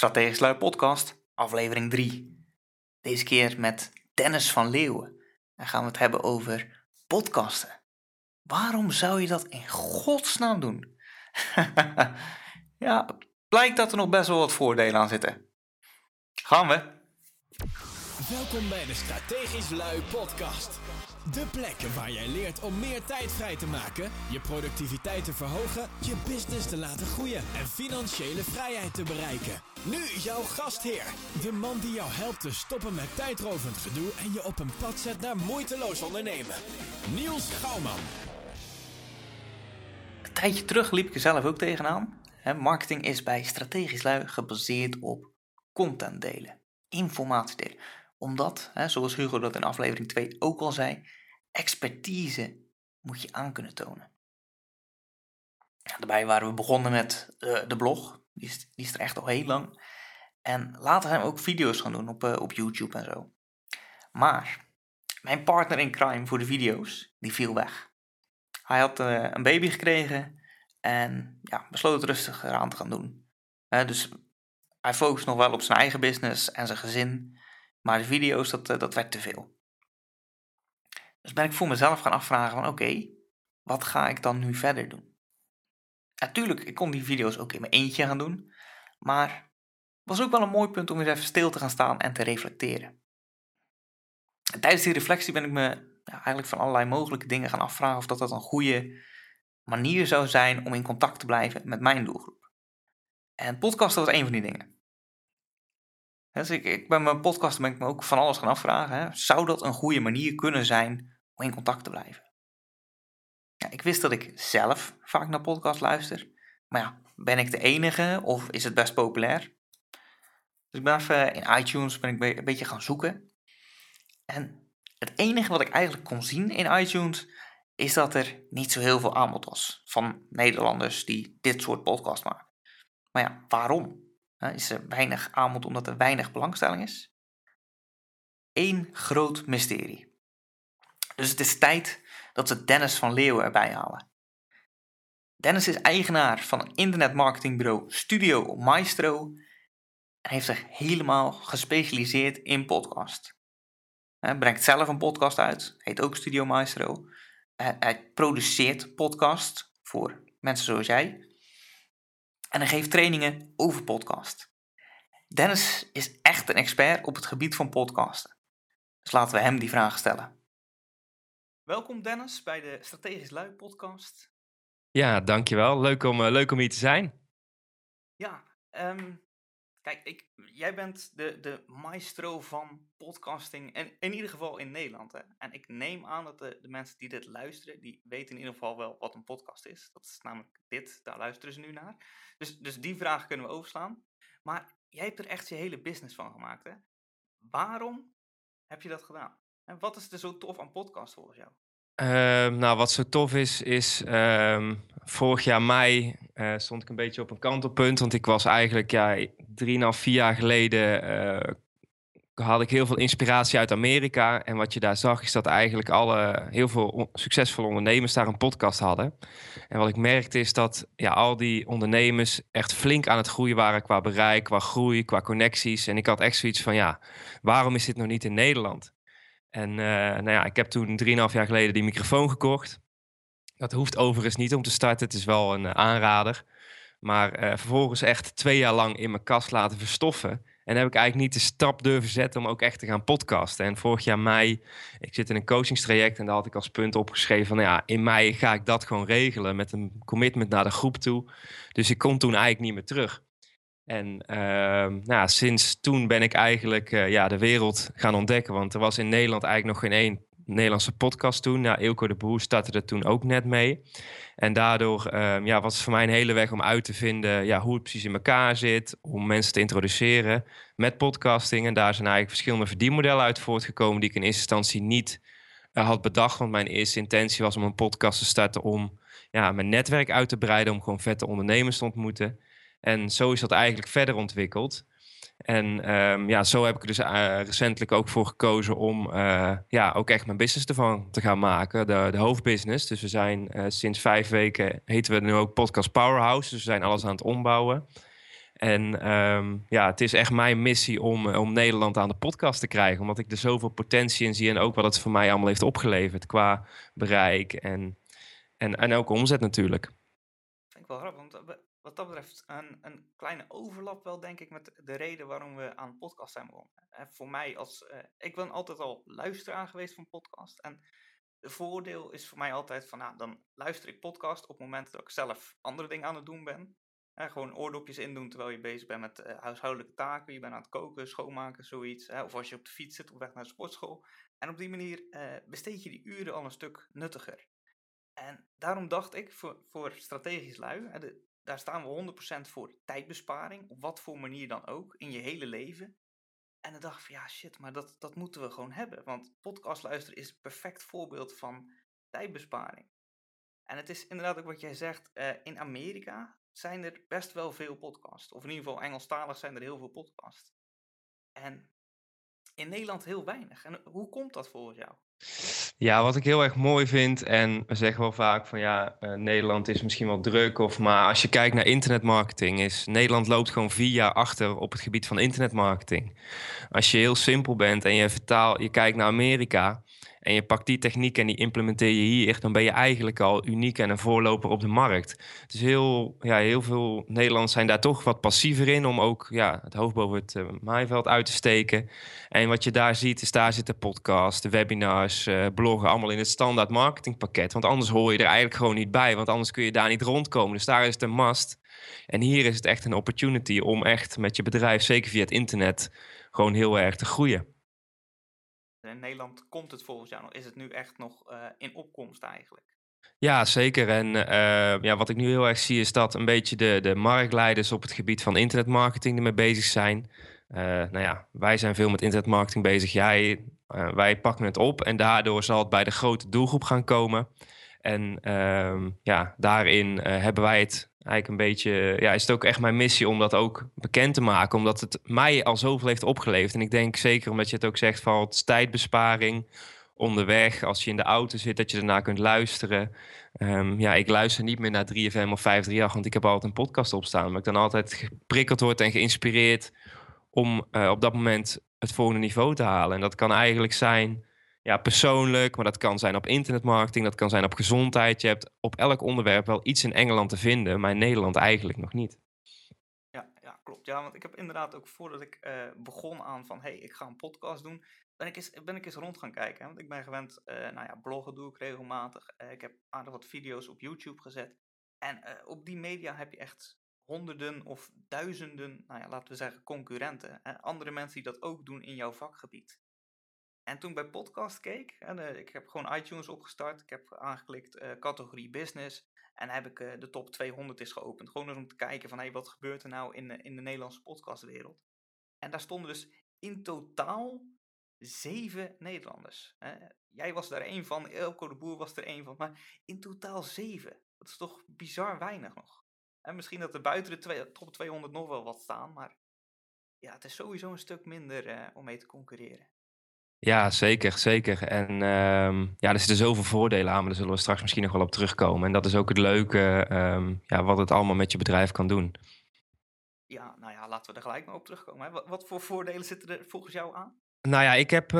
Strategisch Lui Podcast, aflevering 3. Deze keer met Dennis van Leeuwen. Dan gaan we het hebben over podcasten. Waarom zou je dat in godsnaam doen? Ja, blijkt dat er nog best wel wat voordelen aan zitten. Gaan we! Welkom bij de Strategisch Lui Podcast. De plekken waar jij leert om meer tijd vrij te maken, je productiviteit te verhogen, je business te laten groeien en financiële vrijheid te bereiken. Nu jouw gastheer, de man die jou helpt te stoppen met tijdrovend gedoe en je op een pad zet naar moeiteloos ondernemen. Niels Gouwman. Een tijdje terug liep ik er zelf ook tegenaan. Marketing is bij Strategisch Lui gebaseerd op content delen, informatie delen. Omdat, zoals Hugo dat in aflevering 2 ook al zei, expertise moet je aan kunnen tonen. Daarbij waren we begonnen met de blog, die is er echt al heel lang. En later zijn we ook video's gaan doen op YouTube en zo. Maar mijn partner in crime voor de video's, die viel weg. Hij had een baby gekregen en besloot rustig eraan te gaan doen. Dus hij focust nog wel op zijn eigen business en zijn gezin. Maar de video's, dat werd te veel. Dus ben ik voor mezelf gaan afvragen van oké, wat ga ik dan nu verder doen? Natuurlijk, ik kon die video's ook in mijn eentje gaan doen. Maar het was ook wel een mooi punt om eens even stil te gaan staan en te reflecteren. En tijdens die reflectie ben ik me eigenlijk van allerlei mogelijke dingen gaan afvragen of dat een goede manier zou zijn om in contact te blijven met mijn doelgroep. En podcasten was één van die dingen. Dus ik ben mijn podcast me ook van alles gaan afvragen. Zou dat een goede manier kunnen zijn om in contact te blijven? Ja, ik wist dat ik zelf vaak naar podcasts luister. Maar ben ik de enige of is het best populair? Dus ik ben even in iTunes een beetje gaan zoeken. En het enige wat ik eigenlijk kon zien in iTunes is dat er niet zo heel veel aanbod was van Nederlanders die dit soort podcast maken. Maar waarom? Is er weinig aanbod omdat er weinig belangstelling is? Eén groot mysterie. Dus het is tijd dat ze Dennis van Leeuwen erbij halen. Dennis is eigenaar van het internetmarketingbureau Studio Maestro en heeft zich helemaal gespecialiseerd in podcast. Hij brengt zelf een podcast uit, heet ook Studio Maestro. Hij produceert podcast voor mensen zoals jij. En hij geeft trainingen over podcast. Dennis is echt een expert op het gebied van podcasten. Dus laten we hem die vraag stellen. Welkom Dennis bij de Strategisch Lui podcast. Ja, dankjewel. Leuk om hier te zijn. Ja, kijk, jij bent de maestro van podcasting. En in ieder geval in Nederland. Hè? En ik neem aan dat de mensen die dit luisteren, die weten in ieder geval wel wat een podcast is. Dat is namelijk dit, daar luisteren ze nu naar. Dus die vraag kunnen we overslaan. Maar jij hebt er echt je hele business van gemaakt. Hè? Waarom heb je dat gedaan? En wat is er zo tof aan podcast volgens jou? Wat zo tof is vorig jaar mei stond ik een beetje op een kantelpunt. Want ik was eigenlijk 3,5-4 jaar geleden had ik heel veel inspiratie uit Amerika. En wat je daar zag is dat eigenlijk heel veel succesvolle ondernemers daar een podcast hadden. En wat ik merkte is dat al die ondernemers echt flink aan het groeien waren qua bereik, qua groei, qua connecties. En ik had echt zoiets van waarom is dit nog niet in Nederland? En ik heb toen 3,5 jaar geleden die microfoon gekocht. Dat hoeft overigens niet om te starten. Het is wel een aanrader. Maar vervolgens echt 2 jaar lang in mijn kast laten verstoffen. En heb ik eigenlijk niet de stap durven zetten om ook echt te gaan podcasten. En vorig jaar mei, ik zit in een coachingstraject. En daar had ik als punt opgeschreven van in mei ga ik dat gewoon regelen. Met een commitment naar de groep toe. Dus ik kon toen eigenlijk niet meer terug. En sinds toen ben ik eigenlijk de wereld gaan ontdekken. Want er was in Nederland eigenlijk nog geen één Nederlandse podcast toen. Eelco de Boer startte er toen ook net mee. En daardoor was het voor mij een hele weg om uit te vinden hoe het precies in elkaar zit. Om mensen te introduceren met podcasting. En daar zijn eigenlijk verschillende verdienmodellen uit voortgekomen die ik in eerste instantie niet had bedacht. Want mijn eerste intentie was om een podcast te starten om mijn netwerk uit te breiden. Om gewoon vette ondernemers te ontmoeten. En zo is dat eigenlijk verder ontwikkeld. En zo heb ik er dus recentelijk ook voor gekozen om ook echt mijn business ervan te gaan maken. De hoofdbusiness. Dus we zijn sinds 5 weken heten we nu ook Podcast Powerhouse. Dus we zijn alles aan het ombouwen. En het is echt mijn missie om Nederland aan de podcast te krijgen. Omdat ik er zoveel potentie in zie en ook wat het voor mij allemaal heeft opgeleverd. Qua bereik en ook omzet natuurlijk. Ik vind het wel grappig, want wat dat betreft een kleine overlap wel denk ik met de reden waarom we aan podcast zijn begonnen. Voor mij ik ben altijd al luisteraar geweest van podcast. En het voordeel is voor mij altijd van dan luister ik podcast op het moment dat ik zelf andere dingen aan het doen ben. Gewoon oordopjes indoen terwijl je bezig bent met huishoudelijke taken. Je bent aan het koken, schoonmaken, zoiets. Of als je op de fiets zit op weg naar de sportschool. En op die manier besteed je die uren al een stuk nuttiger. En daarom dacht ik voor strategisch lui, daar staan we 100% voor tijdbesparing. Op wat voor manier dan ook, in je hele leven. En dan dacht ik van maar dat moeten we gewoon hebben. Want podcast luisteren is een perfect voorbeeld van tijdbesparing. En het is inderdaad ook wat jij zegt, in Amerika zijn er best wel veel podcasts. Of in ieder geval Engelstalig zijn er heel veel podcasts. En in Nederland heel weinig. En hoe komt dat volgens jou? Ja, wat ik heel erg mooi vind, en we zeggen wel vaak van Nederland is misschien wel druk. Maar als je kijkt naar internetmarketing, Nederland loopt gewoon 4 jaar achter op het gebied van internetmarketing. Als je heel simpel bent en je kijkt naar Amerika en je pakt die techniek en die implementeer je hier, dan ben je eigenlijk al uniek en een voorloper op de markt. Dus heel veel Nederlanders zijn daar toch wat passiever in om ook het hoofd boven het maaiveld uit te steken. En wat je daar ziet, daar zitten podcasts, webinars, bloggen, allemaal in het standaard marketingpakket. Want anders hoor je er eigenlijk gewoon niet bij, want anders kun je daar niet rondkomen. Dus daar is het een must. En hier is het echt een opportunity om echt met je bedrijf, zeker via het internet, gewoon heel erg te groeien. In Nederland komt het volgens jou nog? Is het nu echt nog in opkomst eigenlijk? Ja, zeker. En wat ik nu heel erg zie is dat een beetje de marktleiders op het gebied van internetmarketing ermee bezig zijn. Wij zijn veel met internetmarketing bezig. Wij pakken het op en daardoor zal het bij de grote doelgroep gaan komen. En daarin hebben wij het eigenlijk een beetje. Ja, is het ook echt mijn missie om dat ook bekend te maken. Omdat het mij al zoveel heeft opgeleverd. En ik denk zeker omdat je het ook zegt van het is tijdbesparing onderweg. Als je in de auto zit, dat je daarna kunt luisteren. Ik luister niet meer naar 3FM of 538, want ik heb altijd een podcast opstaan. Maar ik dan altijd geprikkeld word en geïnspireerd om op dat moment het volgende niveau te halen. En dat kan eigenlijk zijn persoonlijk, maar dat kan zijn op internetmarketing, dat kan zijn op gezondheid. Je hebt op elk onderwerp wel iets in Engeland te vinden, maar in Nederland eigenlijk nog niet. Ja, klopt. Ja, want ik heb inderdaad ook voordat ik begon aan van, ik ga een podcast doen, ben ik eens rond gaan kijken. Hè? Want ik ben gewend, bloggen doe ik regelmatig. Ik heb aardig wat video's op YouTube gezet. En op die media heb je echt honderden of duizenden, laten we zeggen concurrenten. En andere mensen die dat ook doen in jouw vakgebied. En toen ik bij podcast keek, ik heb gewoon iTunes opgestart. Ik heb aangeklikt categorie business. En heb ik de top 200 is geopend. Gewoon eens om te kijken van wat gebeurt er nou in de Nederlandse podcastwereld. En daar stonden dus in totaal 7 Nederlanders. Jij was daar één van, Eelco de Boer was er één van. Maar in totaal 7. Dat is toch bizar weinig nog. En misschien dat er buiten de top 200 nog wel wat staan. Maar het is sowieso een stuk minder om mee te concurreren. Ja, zeker. En er zitten zoveel voordelen aan, maar daar zullen we straks misschien nog wel op terugkomen. En dat is ook het leuke, wat het allemaal met je bedrijf kan doen. Ja, laten we er gelijk maar op terugkomen. Hè. Wat voor voordelen zitten er volgens jou aan? Ik heb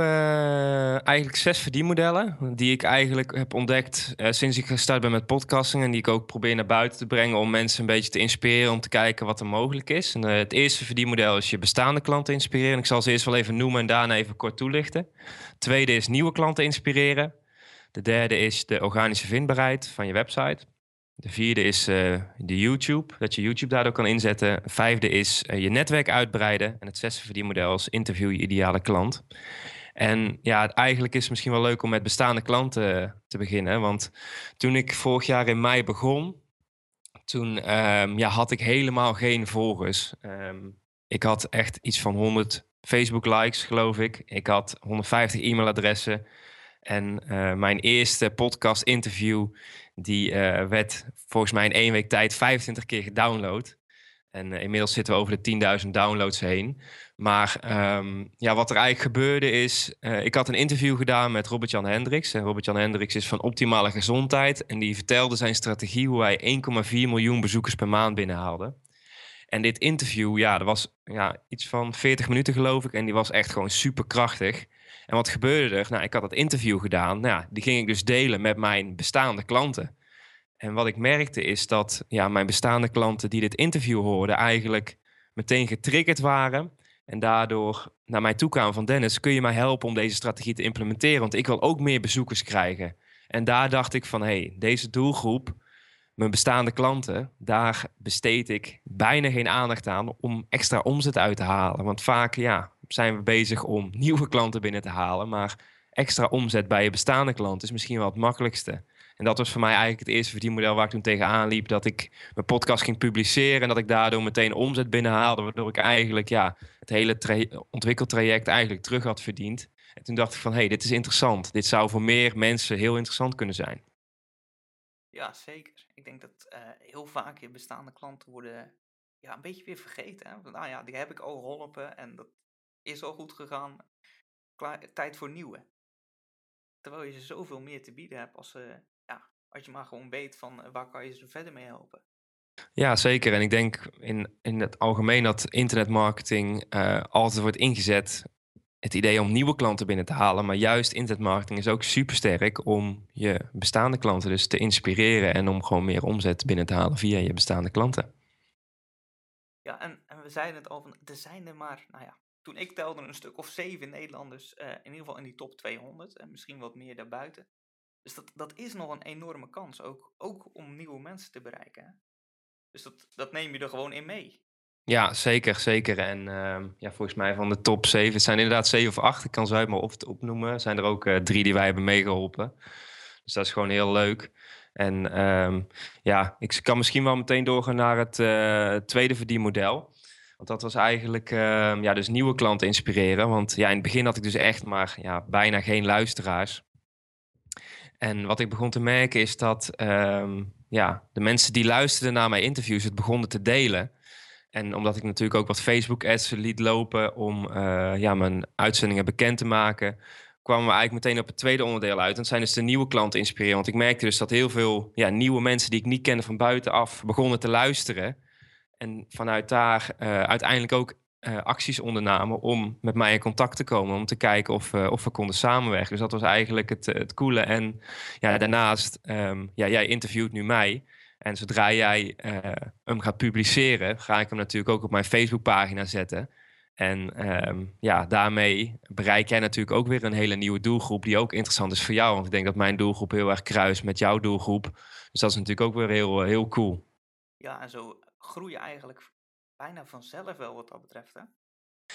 eigenlijk 6 verdienmodellen die ik eigenlijk heb ontdekt sinds ik gestart ben met podcasting. En die ik ook probeer naar buiten te brengen om mensen een beetje te inspireren om te kijken wat er mogelijk is. En, het eerste verdienmodel is je bestaande klanten inspireren. Ik zal ze eerst wel even noemen en daarna even kort toelichten. Het tweede is nieuwe klanten inspireren. De derde is de organische vindbaarheid van je website. De vierde is de YouTube, dat je YouTube daardoor kan inzetten. De vijfde is je netwerk uitbreiden. En het zesde verdienmodel is interview je ideale klant. En eigenlijk is het misschien wel leuk om met bestaande klanten te beginnen. Want toen ik vorig jaar in mei begon, toen had ik helemaal geen volgers. Ik had echt iets van 100 Facebook likes, geloof ik. Ik had 150 e-mailadressen. En mijn eerste podcast interview, die werd volgens mij in 1 week tijd 25 keer gedownload. En inmiddels zitten we over de 10.000 downloads heen. Maar wat er eigenlijk gebeurde is, ik had een interview gedaan met Robert-Jan Hendricks. En Robert-Jan Hendricks is van Optimale Gezondheid. En die vertelde zijn strategie hoe hij 1,4 miljoen bezoekers per maand binnenhaalde. En dit interview, ja, dat was iets van 40 minuten geloof ik. En die was echt gewoon superkrachtig. En wat gebeurde er? Nou, ik had dat interview gedaan. Nou, die ging ik dus delen met mijn bestaande klanten. En wat ik merkte is dat mijn bestaande klanten die dit interview hoorden eigenlijk meteen getriggerd waren. En daardoor naar mij toe kwamen van: Dennis, kun je mij helpen om deze strategie te implementeren? Want ik wil ook meer bezoekers krijgen. En daar dacht ik van, hey, deze doelgroep, mijn bestaande klanten, daar besteed ik bijna geen aandacht aan om extra omzet uit te halen. Want vaak zijn we bezig om nieuwe klanten binnen te halen. Maar extra omzet bij je bestaande klant is misschien wel het makkelijkste. En dat was voor mij eigenlijk het eerste verdienmodel waar ik toen tegenaan liep. Dat ik mijn podcast ging publiceren en dat ik daardoor meteen omzet binnenhaalde. Waardoor ik eigenlijk het hele ontwikkeltraject eigenlijk terug had verdiend. En toen dacht ik van, hey, dit is interessant. Dit zou voor meer mensen heel interessant kunnen zijn. Ja, zeker. Ik denk dat heel vaak je bestaande klanten worden een beetje weer vergeten. Hè? Want, die heb ik al geholpen en dat is al goed gegaan. Klaar, tijd voor nieuwe. Terwijl je ze zoveel meer te bieden hebt als ze... Als je maar gewoon weet van waar kan je ze verder mee helpen. Ja, zeker. En ik denk in het algemeen dat internetmarketing altijd wordt ingezet. Het idee om nieuwe klanten binnen te halen. Maar juist internetmarketing is ook supersterk om je bestaande klanten dus te inspireren. En om gewoon meer omzet binnen te halen via je bestaande klanten. Ja, en we zeiden het al, van, er zijn er maar, toen ik telde een stuk of 7 Nederlanders. In ieder geval in die top 200 en misschien wat meer daarbuiten. Dus dat is nog een enorme kans, ook om nieuwe mensen te bereiken. Hè? Dus dat neem je er gewoon in mee. Ja, zeker, zeker. En volgens mij van de top 7 zijn inderdaad 7 of 8. Ik kan ze uit maar opnoemen. Zijn er ook 3 die wij hebben meegeholpen. Dus dat is gewoon heel leuk. En ik kan misschien wel meteen doorgaan naar het tweede verdienmodel. Want dat was eigenlijk dus nieuwe klanten inspireren. Want in het begin had ik dus echt maar bijna geen luisteraars. En wat ik begon te merken is dat de mensen die luisterden naar mijn interviews het begonnen te delen. En omdat ik natuurlijk ook wat Facebook-ads liet lopen om mijn uitzendingen bekend te maken, kwamen we eigenlijk meteen op het tweede onderdeel uit. En dat zijn dus de nieuwe klanten inspireren. Want ik merkte dus dat heel veel nieuwe mensen die ik niet kende van buitenaf begonnen te luisteren. En vanuit daar uiteindelijk ook acties ondernamen om met mij in contact te komen, om te kijken of we konden samenwerken. Dus dat was eigenlijk het coole. En daarnaast, jij interviewt nu mij. En zodra jij hem gaat publiceren, ga ik hem natuurlijk ook op mijn Facebookpagina zetten. En daarmee bereik jij natuurlijk ook weer een hele nieuwe doelgroep die ook interessant is voor jou. Want ik denk dat mijn doelgroep heel erg kruist met jouw doelgroep. Dus dat is natuurlijk ook weer heel, heel cool. Ja, en zo groei je eigenlijk bijna vanzelf wel wat dat betreft, hè?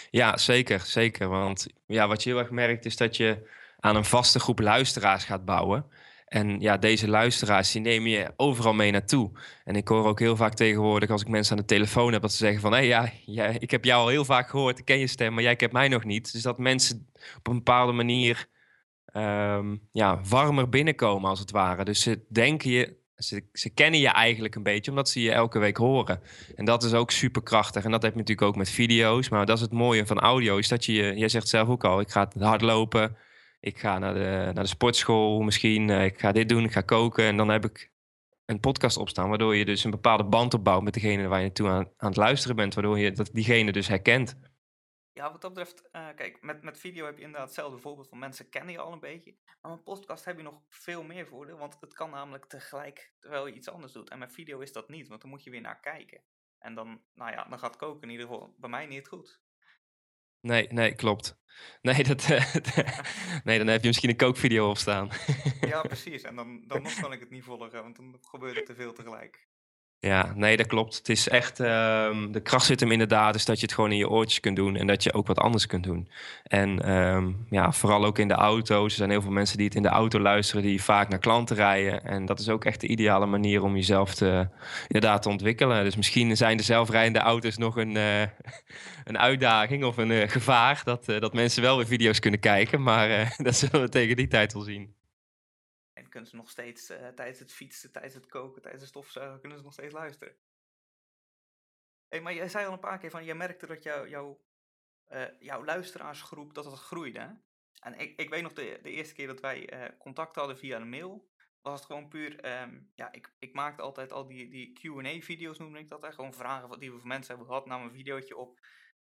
Ja, zeker, zeker. Want wat je heel erg merkt is dat je aan een vaste groep luisteraars gaat bouwen. En deze luisteraars, die neem je overal mee naartoe. En ik hoor ook heel vaak tegenwoordig als ik mensen aan de telefoon heb, dat ze zeggen van, hé, ik heb jou al heel vaak gehoord, ik ken je stem, maar jij kent mij nog niet. Dus dat mensen op een bepaalde manier warmer binnenkomen als het ware. Dus ze denken je... Ze kennen je eigenlijk een beetje, omdat ze je elke week horen. En dat is ook superkrachtig. En dat heb je natuurlijk ook met video's. Maar dat is het mooie van audio, is dat jij zegt zelf ook al, ik ga hardlopen, ik ga naar de sportschool misschien, ik ga dit doen, ik ga koken. En dan heb ik een podcast opstaan, waardoor je dus een bepaalde band opbouwt met degene waar je naartoe aan het luisteren bent, waardoor je diegene dus herkent. Ja, wat dat betreft, kijk, met video heb je inderdaad hetzelfde voorbeeld van mensen kennen je al een beetje. Maar met podcast heb je nog veel meer voordeel, want het kan namelijk tegelijk terwijl je iets anders doet. En met video is dat niet, want dan moet je weer naar kijken. En dan, dan gaat koken in ieder geval bij mij niet goed. Nee, klopt. Nee, dan heb je misschien een kookvideo op staan. Ja, precies. En dan nog kan ik het niet volgen, want dan gebeurt er te veel tegelijk. Ja, nee, dat klopt. Het is echt, de kracht zit hem inderdaad, is dat je het gewoon in je oortjes kunt doen en dat je ook wat anders kunt doen. En vooral ook in de auto's. Er zijn heel veel mensen die het in de auto luisteren, die vaak naar klanten rijden. En dat is ook echt de ideale manier om jezelf te ontwikkelen. Dus misschien zijn de zelfrijdende auto's nog een uitdaging of een gevaar, dat mensen wel weer video's kunnen kijken. Maar dat zullen we tegen die tijd wel zien. Kunnen ze nog steeds tijdens het fietsen, tijdens het koken, tijdens het stofzuigen, kunnen ze nog steeds luisteren. Hey, maar jij zei al een paar keer van, jij merkte dat jouw luisteraarsgroep, dat groeide. Hè? En ik weet nog de eerste keer dat wij contact hadden via een mail. was het gewoon puur, ik maakte altijd al die Q&A-video's, noemde ik dat. Hè? Gewoon vragen die we van mensen hebben gehad, nam een videootje op.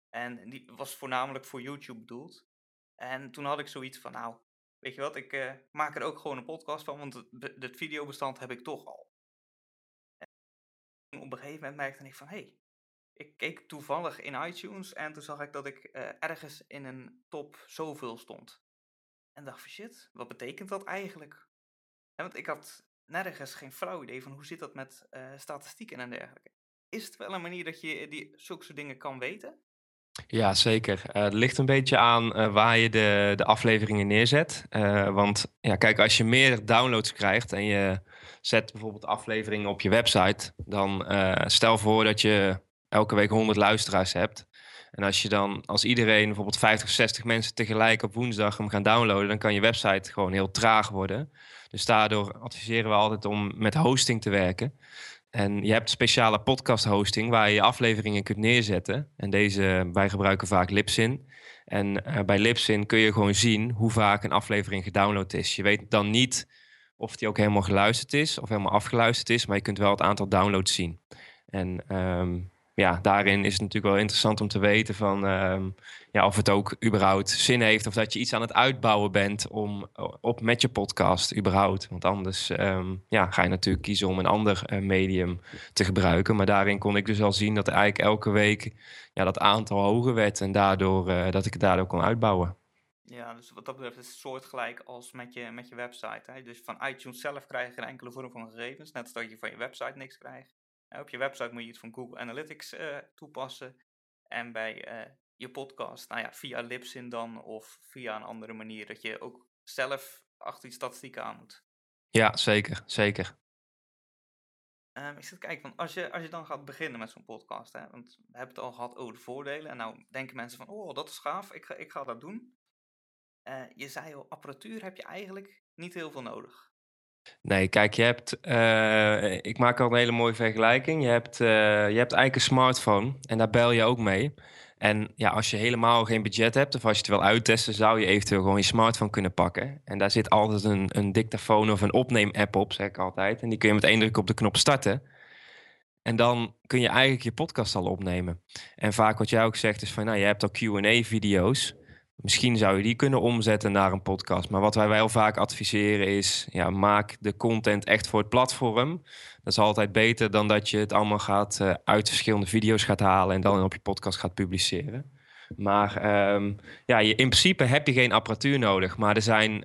En die was voornamelijk voor YouTube bedoeld. En toen had ik zoiets van, nou, weet je wat, ik maak er ook gewoon een podcast van, want het videobestand heb ik toch al. En op een gegeven moment merkte ik van, hey, ik keek toevallig in iTunes en toen zag ik dat ik ergens in een top zoveel stond. En dacht van, shit, wat betekent dat eigenlijk? En want ik had nergens geen flauw idee van hoe zit dat met statistieken en dergelijke. Is het wel een manier dat je zulke soort dingen kan weten? Ja, zeker. Het ligt een beetje aan waar je de afleveringen neerzet. Want ja, kijk, als je meer downloads krijgt en je zet bijvoorbeeld afleveringen op je website, dan stel voor dat je elke week 100 luisteraars hebt. En als je dan, als iedereen bijvoorbeeld 50 of 60 mensen tegelijk op woensdag hem gaan downloaden, dan kan je website gewoon heel traag worden. Dus daardoor adviseren we altijd om met hosting te werken. En je hebt speciale podcast hosting waar je afleveringen kunt neerzetten. En deze, wij gebruiken vaak Libsyn. En bij Libsyn kun je gewoon zien hoe vaak een aflevering gedownload is. Je weet dan niet of die ook helemaal geluisterd is of helemaal afgeluisterd is. Maar je kunt wel het aantal downloads zien. En daarin is het natuurlijk wel interessant om te weten van, of het ook überhaupt zin heeft. Of dat je iets aan het uitbouwen bent op met je podcast überhaupt. Want anders ga je natuurlijk kiezen om een ander medium te gebruiken. Maar daarin kon ik dus al zien dat eigenlijk elke week dat aantal hoger werd. En daardoor dat ik het daardoor kon uitbouwen. Ja, dus wat dat betreft is het soortgelijk als met je website. Hè? Dus van iTunes zelf krijg je geen enkele vorm van gegevens. Net als dat je van je website niks krijgt. Op je website moet je iets van Google Analytics toepassen. En bij je podcast, via Libsyn dan of via een andere manier, dat je ook zelf achter die statistieken aan moet. Ja, zeker. Ik zit te kijken, want als je dan gaat beginnen met zo'n podcast, hè, want we hebben het al gehad over de voordelen. En nou denken mensen van, oh, dat is gaaf, ik ga dat doen. Je zei al, apparatuur heb je eigenlijk niet heel veel nodig. Nee, kijk, je hebt, ik maak al een hele mooie vergelijking. Je hebt eigenlijk een smartphone en daar bel je ook mee. En ja, als je helemaal geen budget hebt of als je het wil uittesten, zou je eventueel gewoon je smartphone kunnen pakken. En daar zit altijd een dictafoon of een opneem-app op, zeg ik altijd. En die kun je met één druk op de knop starten. En dan kun je eigenlijk je podcast al opnemen. En vaak wat jij ook zegt is van, je hebt al Q&A-video's. Misschien zou je die kunnen omzetten naar een podcast. Maar wat wij wel vaak adviseren is, maak de content echt voor het platform. Dat is altijd beter dan dat je het allemaal gaat uit verschillende video's gaat halen en dan op je podcast gaat publiceren. Maar in principe heb je geen apparatuur nodig. Maar er zijn,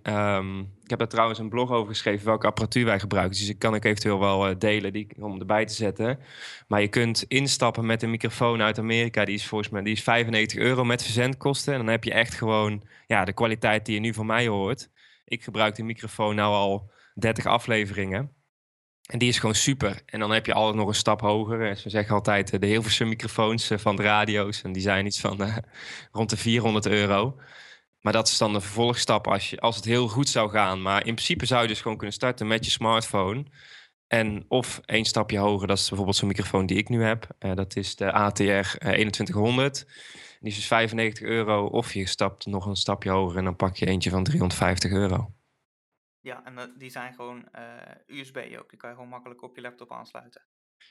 ik heb daar trouwens een blog over geschreven welke apparatuur wij gebruiken. Dus ik kan ik eventueel wel delen die, om erbij te zetten. Maar je kunt instappen met een microfoon uit Amerika. Die is volgens mij €95 met verzendkosten. En dan heb je echt gewoon de kwaliteit die je nu van mij hoort. Ik gebruik die microfoon nou al 30 afleveringen. En die is gewoon super. En dan heb je altijd nog een stap hoger. Ze zeggen altijd de Hilversumse microfoons van de radio's. En die zijn iets van rond de €400. Maar dat is dan de vervolgstap als het heel goed zou gaan. Maar in principe zou je dus gewoon kunnen starten met je smartphone. En of één stapje hoger, dat is bijvoorbeeld zo'n microfoon die ik nu heb. Dat is de ATR 2100. Die is dus €95. Of je stapt nog een stapje hoger en dan pak je eentje van €350. Ja, en die zijn gewoon USB ook. Die kan je gewoon makkelijk op je laptop aansluiten.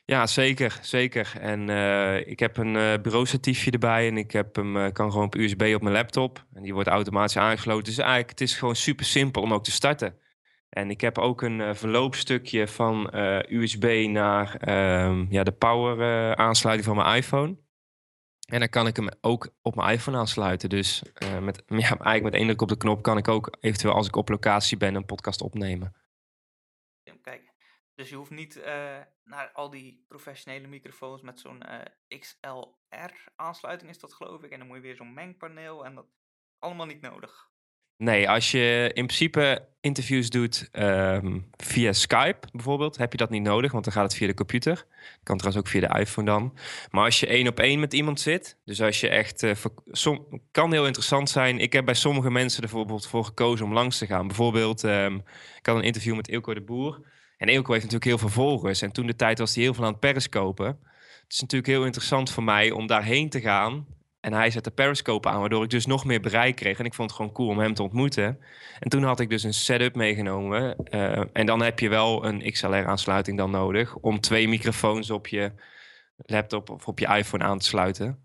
Ja, zeker. En ik heb een bureaustatiefje erbij en ik heb hem, kan gewoon op USB op mijn laptop. En die wordt automatisch aangesloten. Dus eigenlijk, het is gewoon super simpel om ook te starten. En ik heb ook een verloopstukje van USB naar de power aansluiting van mijn iPhone. En dan kan ik hem ook op mijn iPhone aansluiten. Dus eigenlijk met één druk op de knop kan ik ook eventueel als ik op locatie ben een podcast opnemen. Kijk, dus je hoeft niet naar al die professionele microfoons met zo'n XLR aansluiting is dat geloof ik. En dan moet je weer zo'n mengpaneel en dat allemaal niet nodig. Nee, als je in principe interviews doet via Skype bijvoorbeeld, heb je dat niet nodig, want dan gaat het via de computer. Kan trouwens ook via de iPhone dan. Maar als je 1-op-1 met iemand zit, dus als je echt, kan heel interessant zijn. Ik heb bij sommige mensen er bijvoorbeeld voor gekozen om langs te gaan. Bijvoorbeeld, ik had een interview met Eelco de Boer. En Eelco heeft natuurlijk heel veel volgers. En toen de tijd was hij heel veel aan het periscopen. Het is natuurlijk heel interessant voor mij om daarheen te gaan. En hij zette Periscope aan, waardoor ik dus nog meer bereik kreeg. En ik vond het gewoon cool om hem te ontmoeten. En toen had ik dus een setup meegenomen. En dan heb je wel een XLR-aansluiting dan nodig... om twee microfoons op je laptop of op je iPhone aan te sluiten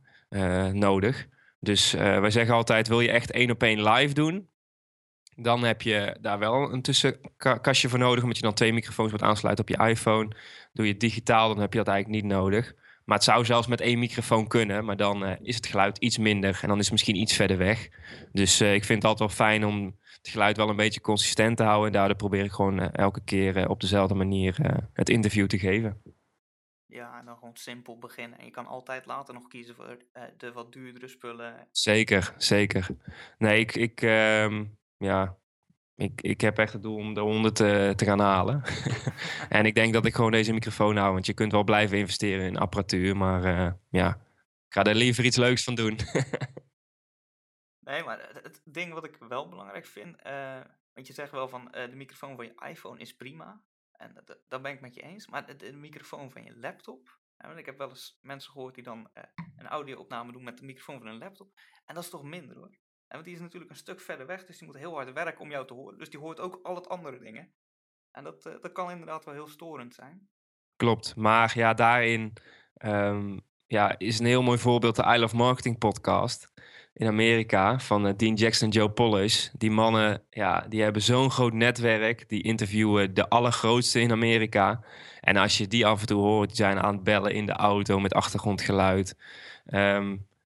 nodig. Dus wij zeggen altijd, wil je echt 1-op-1 live doen... dan heb je daar wel een tussenkastje voor nodig... omdat je dan twee microfoons moet aansluiten op je iPhone. Doe je het digitaal, dan heb je dat eigenlijk niet nodig... Maar het zou zelfs met één microfoon kunnen. Maar dan is het geluid iets minder. En dan is het misschien iets verder weg. Dus ik vind het altijd wel fijn om het geluid wel een beetje consistent te houden. En daardoor probeer ik gewoon elke keer op dezelfde manier het interview te geven. Ja, en dan gewoon simpel beginnen. En je kan altijd later nog kiezen voor de wat duurdere spullen. Zeker, zeker. Nee, Ik heb echt het doel om de 100 te gaan halen. En ik denk dat ik gewoon deze microfoon hou. Want je kunt wel blijven investeren in apparatuur. Maar ik ga er liever iets leuks van doen. Nee, maar het ding wat ik wel belangrijk vind... want je zegt wel van de microfoon van je iPhone is prima. En dat ben ik met je eens. Maar de microfoon van je laptop... Want ik heb wel eens mensen gehoord die dan een audio-opname doen... met de microfoon van hun laptop. En dat is toch minder hoor. En want die is natuurlijk een stuk verder weg, dus die moet heel hard werken om jou te horen. Dus die hoort ook al het andere dingen. En dat kan inderdaad wel heel storend zijn. Klopt, maar ja, daarin is een heel mooi voorbeeld de I Love Marketing podcast in Amerika van Dean Jackson en Joe Polish. Die mannen, ja, die hebben zo'n groot netwerk. Die interviewen de allergrootste in Amerika. En als je die af en toe hoort, die zijn aan het bellen in de auto met achtergrondgeluid.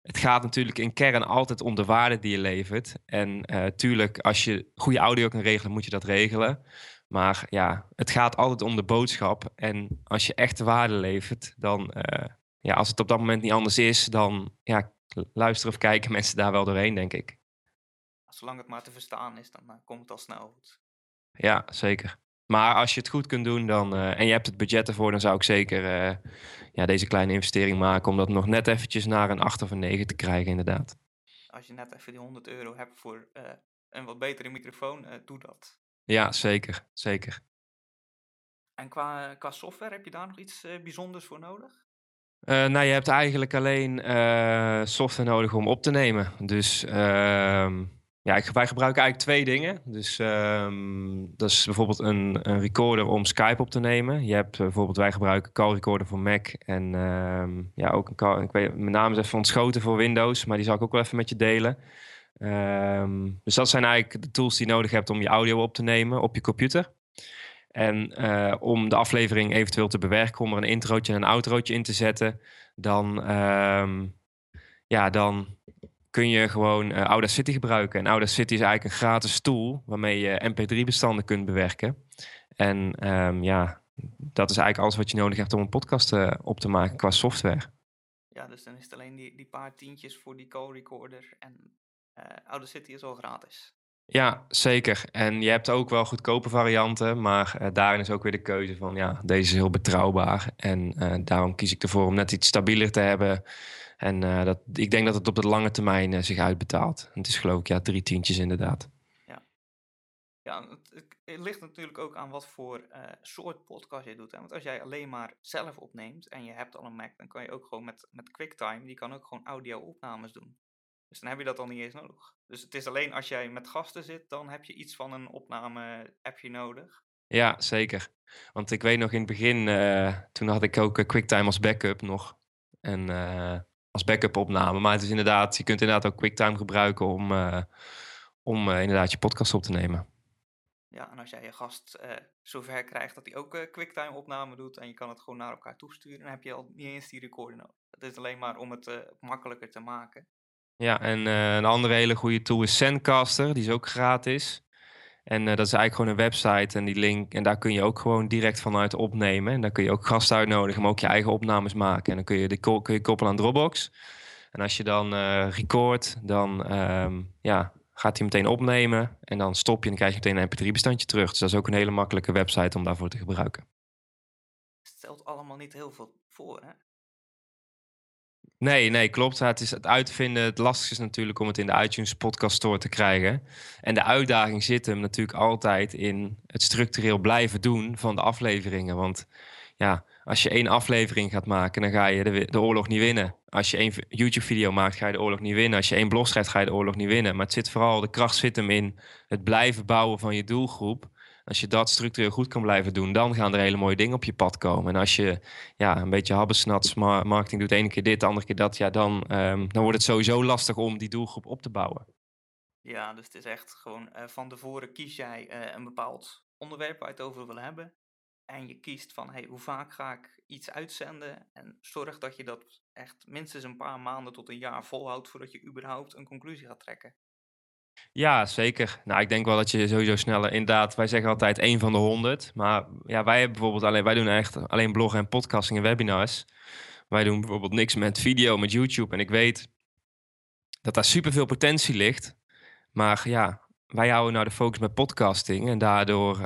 Het gaat natuurlijk in kern altijd om de waarde die je levert. En tuurlijk, als je goede audio kan regelen, moet je dat regelen. Maar ja, het gaat altijd om de boodschap. En als je echt de waarde levert, dan... als het op dat moment niet anders is, dan luisteren of kijken mensen daar wel doorheen, denk ik. Zolang het maar te verstaan is, dan komt het al snel goed. Ja, zeker. Maar als je het goed kunt doen dan, en je hebt het budget ervoor... dan zou ik zeker deze kleine investering maken... om dat nog net eventjes naar een 8 of een 9 te krijgen, inderdaad. Als je net even die €100 hebt voor een wat betere microfoon, doe dat. Ja, zeker, zeker. En qua software, heb je daar nog iets bijzonders voor nodig? Je hebt eigenlijk alleen software nodig om op te nemen. Dus... wij gebruiken eigenlijk twee dingen. Dus dat is bijvoorbeeld een recorder om Skype op te nemen. Je hebt bijvoorbeeld, wij gebruiken call recorder voor Mac. En ook een call, ik weet, mijn naam is even ontschoten voor Windows. Maar die zal ik ook wel even met je delen. Dus dat zijn eigenlijk de tools die je nodig hebt om je audio op te nemen op je computer. En om de aflevering eventueel te bewerken, om er een introotje en een outrootje in te zetten. Dan kun je gewoon Audacity gebruiken. En Audacity is eigenlijk een gratis tool waarmee je mp3-bestanden kunt bewerken. En dat is eigenlijk alles wat je nodig hebt om een podcast op te maken qua software. Ja, dus dan is het alleen die paar tientjes voor die co-recorder. En Audacity is al gratis. Ja, zeker. En je hebt ook wel goedkope varianten, maar daarin is ook weer de keuze van... deze is heel betrouwbaar en daarom kies ik ervoor om net iets stabieler te hebben... En ik denk dat het op de lange termijn zich uitbetaalt. En het is geloof ik 3 tientjes inderdaad. Ja het ligt natuurlijk ook aan wat voor soort podcast je doet. Hè? Want als jij alleen maar zelf opneemt en je hebt al een Mac... dan kan je ook gewoon met QuickTime, die kan ook gewoon audio-opnames doen. Dus dan heb je dat al niet eens nodig. Dus het is alleen als jij met gasten zit, dan heb je iets van een opname-appje nodig... Ja, zeker. Want ik weet nog in het begin, toen had ik ook QuickTime als backup nog. En... als backup opname, maar het is inderdaad, je kunt inderdaad ook QuickTime gebruiken om inderdaad je podcast op te nemen. Ja, en als jij je gast zover krijgt dat hij ook QuickTime opname doet en je kan het gewoon naar elkaar toesturen, dan heb je al niet eens die recorder nodig. Het is alleen maar om het makkelijker te maken. Ja, en een andere hele goede tool is Sendcaster, die is ook gratis. En dat is eigenlijk gewoon een website en die link. En daar kun je ook gewoon direct vanuit opnemen. En daar kun je ook gasten uitnodigen, maar ook je eigen opnames maken. En dan kun je koppelen aan Dropbox. En als je dan record, dan gaat hij meteen opnemen. En dan stop je en dan krijg je meteen een mp3-bestandje terug. Dus dat is ook een hele makkelijke website om daarvoor te gebruiken. Het stelt allemaal niet heel veel voor, hè? Nee, klopt. Het is het uitvinden. Het lastigste is natuurlijk om het in de iTunes podcast store te krijgen. En de uitdaging zit hem natuurlijk altijd in het structureel blijven doen van de afleveringen. Want als je 1 aflevering gaat maken, dan ga je de oorlog niet winnen. Als je één YouTube-video maakt, ga je de oorlog niet winnen. Als je één blog schrijft, ga je de oorlog niet winnen. Maar het zit vooral, de kracht zit hem in het blijven bouwen van je doelgroep. Als je dat structureel goed kan blijven doen, dan gaan er hele mooie dingen op je pad komen. En als je een beetje habbesnats marketing doet, de ene keer dit, de andere keer dat, dan wordt het sowieso lastig om die doelgroep op te bouwen. Ja, dus het is echt gewoon van tevoren kies jij een bepaald onderwerp waar je het over wil hebben. En je kiest van, hoe vaak ga ik iets uitzenden? En zorg dat je dat echt minstens een paar maanden tot een jaar volhoudt voordat je überhaupt een conclusie gaat trekken. Ja, zeker. Nou, ik denk wel dat je sowieso sneller, inderdaad, wij zeggen altijd 1 van de 100. Maar ja, wij hebben bijvoorbeeld wij doen echt alleen bloggen en podcasting en webinars. Wij doen bijvoorbeeld niks met video, met YouTube. En ik weet dat daar superveel potentie ligt. Maar ja, wij houden nou de focus met podcasting. En daardoor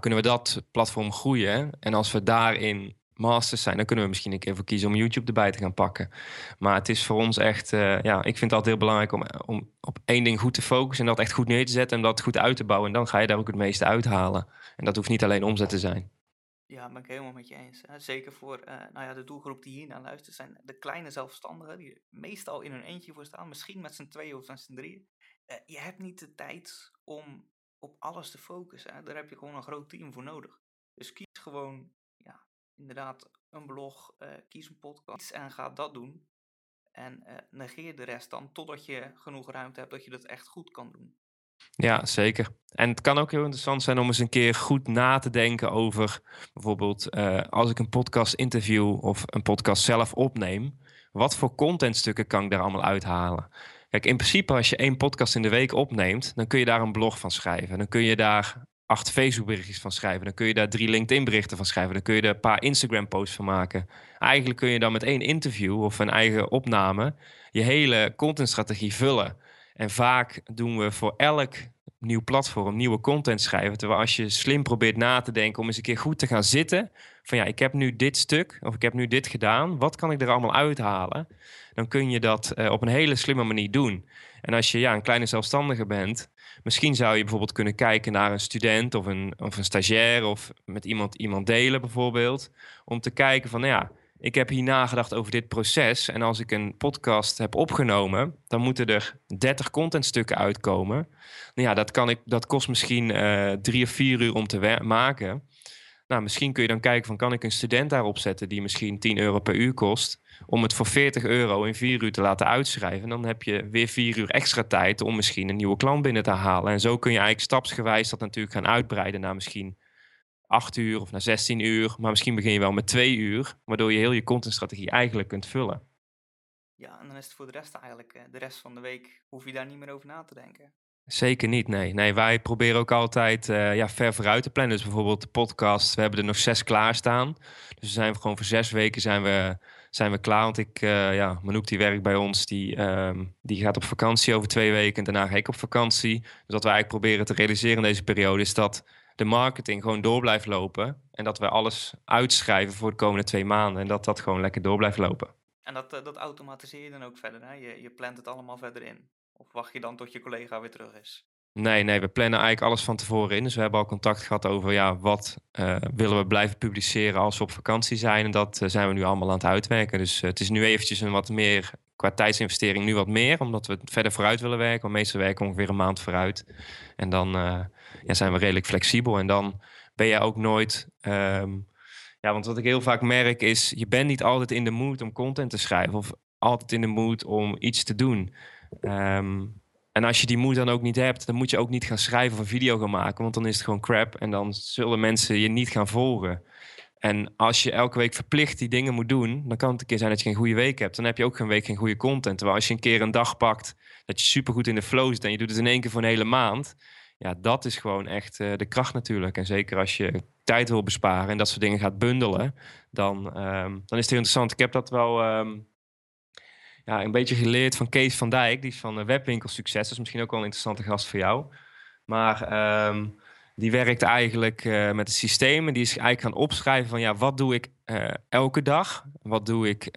kunnen we dat platform groeien. En als we daarin masters zijn, dan kunnen we misschien een keer voor kiezen om YouTube erbij te gaan pakken. Maar het is voor ons echt, ik vind het altijd heel belangrijk om op één ding goed te focussen en dat echt goed neer te zetten en dat goed uit te bouwen. En dan ga je daar ook het meeste uithalen. En dat hoeft niet alleen omzet te zijn. Ja, dat ben ik helemaal met je eens. Hè. Zeker voor de doelgroep die hiernaar luistert, zijn de kleine zelfstandigen die er meestal in hun eentje voor staan. Misschien met z'n tweeën of met z'n drieën. Je hebt niet de tijd om op alles te focussen. Hè. Daar heb je gewoon een groot team voor nodig. Dus kies gewoon inderdaad een blog, kies een podcast en ga dat doen. En negeer de rest dan totdat je genoeg ruimte hebt dat je dat echt goed kan doen. Ja, zeker. En het kan ook heel interessant zijn om eens een keer goed na te denken over bijvoorbeeld als ik een podcast interview of een podcast zelf opneem, wat voor contentstukken kan ik daar allemaal uithalen? Kijk, in principe als je 1 podcast in de week opneemt, dan kun je daar een blog van schrijven. Dan kun je daar 8 Facebook-berichtjes van schrijven. Dan kun je daar 3 LinkedIn-berichten van schrijven. Dan kun je daar een paar Instagram-posts van maken. Eigenlijk kun je dan met 1 interview of een eigen opname je hele contentstrategie vullen. En vaak doen we voor elk nieuw platform nieuwe content schrijven. Terwijl als je slim probeert na te denken om eens een keer goed te gaan zitten. Van ik heb nu dit stuk of ik heb nu dit gedaan. Wat kan ik er allemaal uithalen? Dan kun je dat op een hele slimme manier doen. En als je een kleine zelfstandige bent, misschien zou je bijvoorbeeld kunnen kijken naar een student of een stagiair of met iemand delen bijvoorbeeld. Om te kijken van ik heb hier nagedacht over dit proces. En als ik een podcast heb opgenomen, dan moeten er 30 contentstukken uitkomen. Nou ja, dat kost misschien 3 of 4 uur om te maken. Nou, misschien kun je dan kijken van kan ik een student daarop zetten die misschien €10 per uur kost, om het voor €40 in 4 uur te laten uitschrijven. En dan heb je weer 4 uur extra tijd om misschien een nieuwe klant binnen te halen. En zo kun je eigenlijk stapsgewijs dat natuurlijk gaan uitbreiden naar misschien 8 uur of naar 16 uur. Maar misschien begin je wel met 2 uur, waardoor je heel je contentstrategie eigenlijk kunt vullen. Ja, en dan is het voor de rest eigenlijk, de rest van de week hoef je daar niet meer over na te denken. Zeker niet, nee. Wij proberen ook altijd ver vooruit te plannen. Dus bijvoorbeeld de podcast, we hebben er nog 6 klaarstaan. Dus we zijn gewoon voor 6 weken zijn we klaar. Want Manouk die werkt bij ons, die gaat op vakantie over 2 weken. En daarna ga ik op vakantie. Dus wat we eigenlijk proberen te realiseren in deze periode is dat de marketing gewoon door blijft lopen. En dat we alles uitschrijven voor de komende 2 maanden. En dat gewoon lekker door blijft lopen. En dat automatiseer je dan ook verder, hè? Je plant het allemaal verder in. Of wacht je dan tot je collega weer terug is? Nee, we plannen eigenlijk alles van tevoren in. Dus we hebben al contact gehad over wat willen we blijven publiceren als we op vakantie zijn. En dat zijn we nu allemaal aan het uitwerken. Dus het is nu eventjes een wat meer, qua tijdsinvestering nu wat meer. Omdat we verder vooruit willen werken. Want meestal werken we ongeveer een maand vooruit. En dan zijn we redelijk flexibel. En dan ben je ook nooit... want wat ik heel vaak merk is, je bent niet altijd in de mood om content te schrijven. Of altijd in de mood om iets te doen. En als je die moed dan ook niet hebt, dan moet je ook niet gaan schrijven of een video gaan maken, want dan is het gewoon crap en dan zullen mensen je niet gaan volgen. En als je elke week verplicht die dingen moet doen, dan kan het een keer zijn dat je geen goede week hebt. Dan heb je ook geen week geen goede content. Terwijl als je een keer een dag pakt dat je supergoed in de flow zit en je doet het in 1 keer voor een hele maand, dat is gewoon echt de kracht natuurlijk. En zeker als je tijd wil besparen en dat soort dingen gaat bundelen, dan is het heel interessant. Ik heb dat wel... een beetje geleerd van Kees van Dijk, die is van Webwinkel Succes. Dat is misschien ook wel een interessante gast voor jou. Maar die werkt eigenlijk met het systeem en die is eigenlijk gaan opschrijven van wat doe ik elke dag? Wat doe ik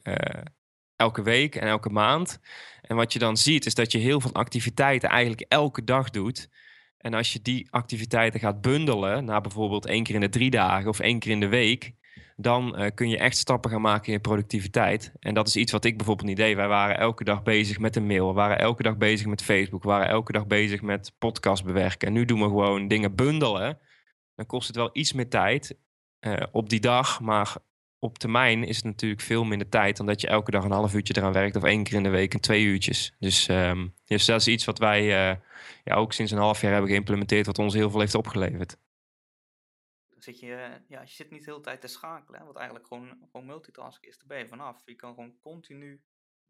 elke week en elke maand? En wat je dan ziet is dat je heel veel activiteiten eigenlijk elke dag doet. En als je die activiteiten gaat bundelen, bijvoorbeeld 1 keer in de 3 dagen of 1 keer in de week, dan kun je echt stappen gaan maken in je productiviteit. En dat is iets wat ik bijvoorbeeld niet deed. Wij waren elke dag bezig met een mail. We waren elke dag bezig met Facebook. We waren elke dag bezig met podcast bewerken. En nu doen we gewoon dingen bundelen. Dan kost het wel iets meer tijd op die dag. Maar op termijn is het natuurlijk veel minder tijd dan dat je elke dag een half uurtje eraan werkt. Of één keer in de week en 2 uurtjes. Dus dat is iets wat wij ook sinds een half jaar hebben geïmplementeerd. Wat ons heel veel heeft opgeleverd. Je zit niet de hele tijd te schakelen. Hè? Wat eigenlijk gewoon multitasken is. Daar ben je vanaf. Je kan gewoon continu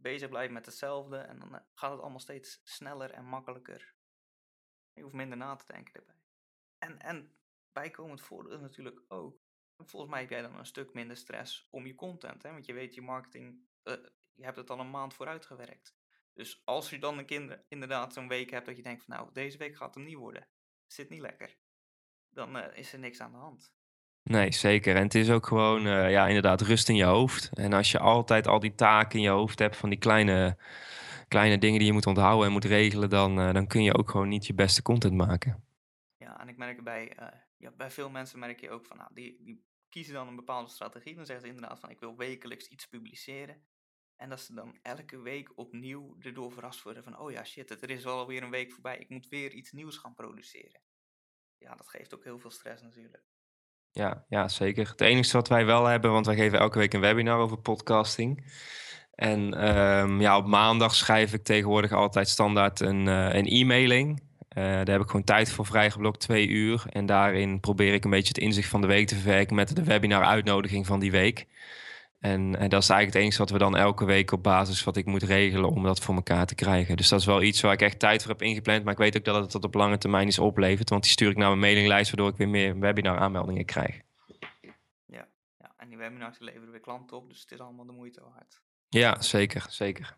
bezig blijven met hetzelfde. En dan gaat het allemaal steeds sneller en makkelijker. Je hoeft minder na te denken daarbij. En bijkomend voordeel natuurlijk ook. Volgens mij heb jij dan een stuk minder stress om je content. Hè? Want je weet je marketing, je hebt het al een maand vooruit gewerkt. Dus als je dan een inderdaad zo'n week hebt dat je denkt van nou, deze week gaat hem niet worden. Zit niet lekker. Dan is er niks aan de hand. Nee, zeker. En het is ook gewoon inderdaad rust in je hoofd. En als je altijd al die taken in je hoofd hebt van die kleine dingen die je moet onthouden en moet regelen, dan kun je ook gewoon niet je beste content maken. Ja, en ik merk bij veel mensen merk je ook van nou, die kiezen dan een bepaalde strategie. Dan zeggen ze inderdaad van ik wil wekelijks iets publiceren. En dat ze dan elke week opnieuw erdoor verrast worden van oh ja shit, er is wel alweer een week voorbij. Ik moet weer iets nieuws gaan produceren. Ja, dat geeft ook heel veel stress natuurlijk. Ja, zeker. Het enige wat wij wel hebben, want wij geven elke week een webinar over podcasting. En op maandag schrijf ik tegenwoordig altijd standaard een e-mailing. Daar heb ik gewoon tijd voor vrijgeblokt, 2 uur. En daarin probeer ik een beetje het inzicht van de week te verwerken met de webinar-uitnodiging van die week. En dat is eigenlijk het enige wat we dan elke week op basis wat ik moet regelen om dat voor elkaar te krijgen. Dus dat is wel iets waar ik echt tijd voor heb ingepland. Maar ik weet ook dat het dat op lange termijn is oplevert. Want die stuur ik naar mijn mailinglijst, waardoor ik weer meer webinar-aanmeldingen krijg. Ja, en die webinars leveren weer klanten op. Dus het is allemaal de moeite waard. Ja, zeker.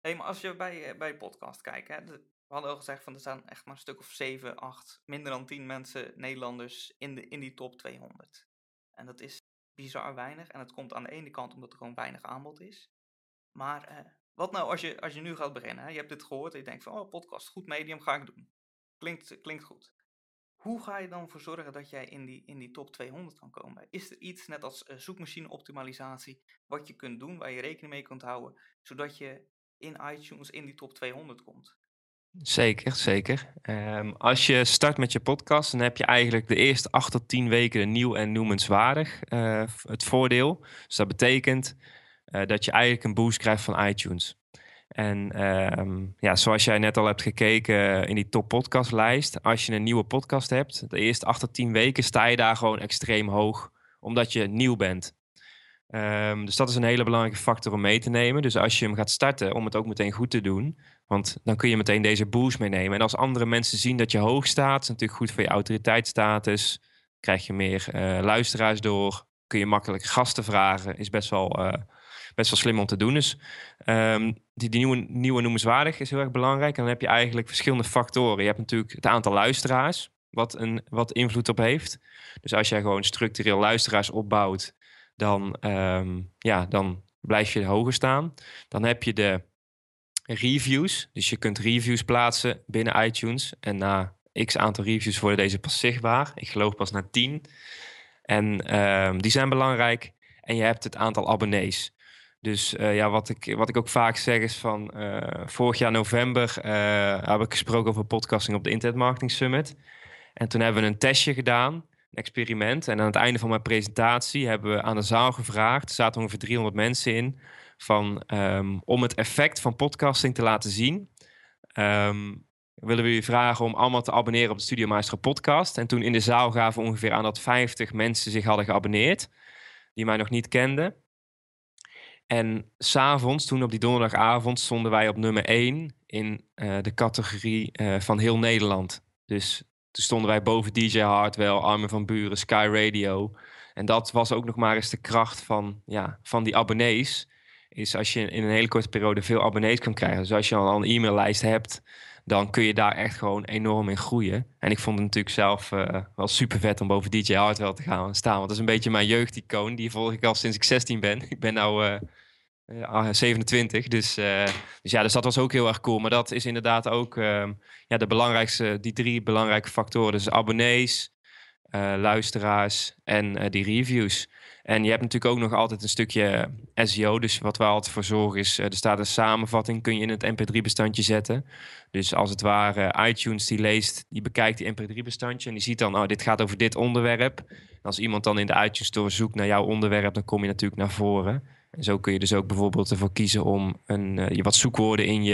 Hey, maar als je bij je podcast kijkt, hè, we hadden al gezegd van er staan echt maar een stuk of 7, 8, minder dan 10 mensen, Nederlanders, in die top 200. En dat is bizar weinig. En dat komt aan de ene kant omdat er gewoon weinig aanbod is. Maar wat nou als je nu gaat beginnen? Hè? Je hebt dit gehoord en je denkt van podcast, goed medium, ga ik doen. Klinkt goed. Hoe ga je dan voor zorgen dat jij in die top 200 kan komen? Is er iets, net als zoekmachine optimalisatie, wat je kunt doen, waar je rekening mee kunt houden, zodat je in iTunes in die top 200 komt? Zeker. Als je start met je podcast, dan heb je eigenlijk de eerste 8 tot 10 weken een nieuw en noemenswaardig het voordeel. Dus dat betekent dat je eigenlijk een boost krijgt van iTunes. En zoals jij net al hebt gekeken in die top podcastlijst, als je een nieuwe podcast hebt, de eerste 8 tot 10 weken sta je daar gewoon extreem hoog, omdat je nieuw bent. Dus dat is een hele belangrijke factor om mee te nemen. Dus als je hem gaat starten, om het ook meteen goed te doen, want dan kun je meteen deze boost meenemen. En als andere mensen zien dat je hoog staat, is natuurlijk goed voor je autoriteitsstatus. Krijg je meer luisteraars door. Kun je makkelijk gasten vragen. Is best wel slim om te doen. Dus die nieuwe noemenswaardig is heel erg belangrijk. En dan heb je eigenlijk verschillende factoren. Je hebt natuurlijk het aantal luisteraars, wat invloed op heeft. Dus als jij gewoon structureel luisteraars opbouwt, dan blijf je hoger staan. Dan heb je de reviews. Dus je kunt reviews plaatsen binnen iTunes. En na x aantal reviews worden deze pas zichtbaar. Ik geloof pas na 10. En die zijn belangrijk. En je hebt het aantal abonnees. Dus wat ik ook vaak zeg is van vorig jaar november heb ik gesproken over podcasting op de Internet Marketing Summit. En toen hebben we een testje gedaan. Experiment. En aan het einde van mijn presentatie hebben we aan de zaal gevraagd, er zaten ongeveer 300 mensen in, van om het effect van podcasting te laten zien. Willen we jullie vragen om allemaal te abonneren op de Studio Maestro podcast. En toen in de zaal gaven ongeveer aan dat 50 mensen zich hadden geabonneerd, die mij nog niet kenden. En 's avonds, toen op die donderdagavond, stonden wij op nummer 1 in de categorie van heel Nederland. Dus toen stonden wij boven DJ Hardwell, Armin van Buren, Sky Radio. En dat was ook nog maar eens de kracht van die abonnees. Is als je in een hele korte periode veel abonnees kan krijgen. Dus als je al een e-maillijst hebt, dan kun je daar echt gewoon enorm in groeien. En ik vond het natuurlijk zelf wel super vet om boven DJ Hardwell te gaan staan. Want dat is een beetje mijn jeugdicoon. Die volg ik al sinds ik 16 ben. Ik ben nou 27, dus dat was ook heel erg cool. Maar dat is inderdaad ook die drie belangrijke factoren. Dus abonnees, luisteraars en die reviews. En je hebt natuurlijk ook nog altijd een stukje SEO. Dus wat we altijd voor zorgen is, er staat een samenvatting, kun je in het mp3-bestandje zetten. Dus als het ware iTunes die leest, die bekijkt die mp3-bestandje en die ziet dan, oh, dit gaat over dit onderwerp. En als iemand dan in de iTunes Store zoekt naar jouw onderwerp, dan kom je natuurlijk naar voren. En zo kun je dus ook bijvoorbeeld ervoor kiezen om wat zoekwoorden in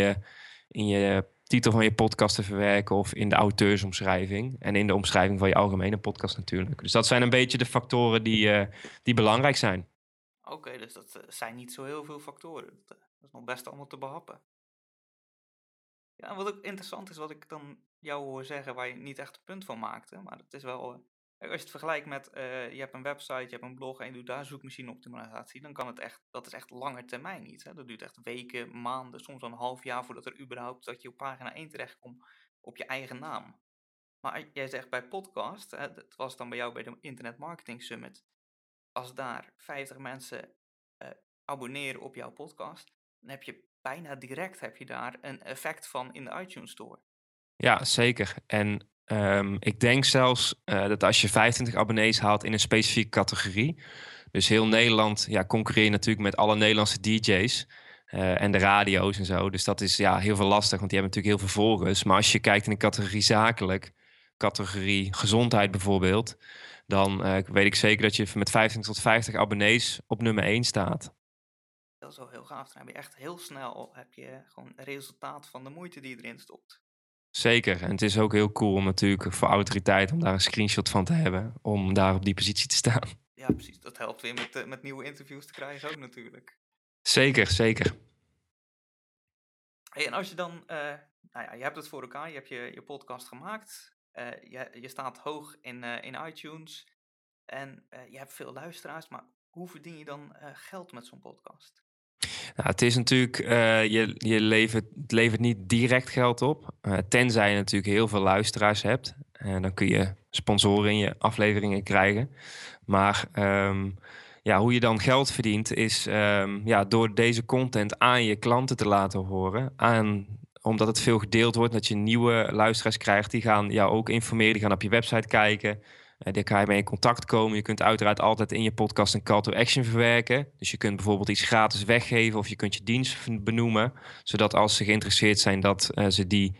je titel van je podcast te verwerken of in de auteursomschrijving en in de omschrijving van je algemene podcast natuurlijk. Dus dat zijn een beetje de factoren die belangrijk zijn. Oké, dus dat zijn niet zo heel veel factoren. Dat is nog best allemaal te behappen. Ja, en wat ook interessant is, wat ik dan jou hoor zeggen, waar je niet echt een punt van maakte, maar dat is wel, als je het vergelijkt met, je hebt een website, je hebt een blog en je doet daar zoekmachine-optimalisatie, dan kan het echt, dat is echt lange termijn iets. Hè? Dat duurt echt weken, maanden, soms een half jaar voordat er überhaupt dat je op pagina 1 terechtkomt op je eigen naam. Maar jij zegt bij podcast, hè, dat was dan bij jou bij de Internet Marketing Summit, als daar 50 mensen abonneren op jouw podcast, dan heb je bijna direct daar een effect van in de iTunes Store. Ja, zeker. En ik denk zelfs dat als je 25 abonnees haalt in een specifieke categorie, dus heel Nederland, ja, concurreer je natuurlijk met alle Nederlandse DJ's en de radio's en zo. Dus dat is heel veel lastig, want die hebben natuurlijk heel veel volgers. Maar als je kijkt in de categorie zakelijk, categorie gezondheid bijvoorbeeld, dan weet ik zeker dat je met 25 tot 50 abonnees op nummer 1 staat. Dat is wel heel gaaf. Dan heb je echt heel snel gewoon resultaat van de moeite die je erin stopt. Zeker. En het is ook heel cool om natuurlijk voor autoriteit om daar een screenshot van te hebben. Om daar op die positie te staan. Ja, precies. Dat helpt weer met nieuwe interviews te krijgen ook natuurlijk. Zeker, zeker. Hey, en als je dan, je hebt het voor elkaar. Je hebt je podcast gemaakt. Je staat hoog in iTunes. En je hebt veel luisteraars. Maar hoe verdien je dan geld met zo'n podcast? Nou, het is natuurlijk, het levert niet direct geld op. Tenzij je natuurlijk heel veel luisteraars hebt. Dan kun je sponsoren in je afleveringen krijgen. Maar hoe je dan geld verdient is door deze content aan je klanten te laten horen. Omdat het veel gedeeld wordt, dat je nieuwe luisteraars krijgt. Die gaan jou ook informeren, die gaan op je website kijken. Daar kan je mee in contact komen. Je kunt uiteraard altijd in je podcast een call to action verwerken. Dus je kunt bijvoorbeeld iets gratis weggeven of je kunt je dienst benoemen. Zodat als ze geïnteresseerd zijn dat ze die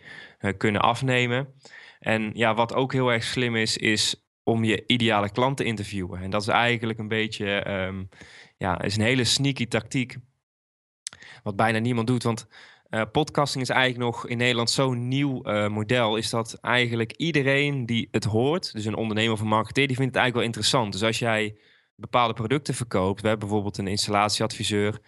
kunnen afnemen. En ja, wat ook heel erg slim is om je ideale klant te interviewen. En dat is eigenlijk een beetje is een hele sneaky tactiek. Wat bijna niemand doet, want podcasting is eigenlijk nog in Nederland zo'n nieuw model, is dat eigenlijk iedereen die het hoort, dus een ondernemer of een marketeer, die vindt het eigenlijk wel interessant. Dus als jij bepaalde producten verkoopt, we hebben bijvoorbeeld een installatieadviseur,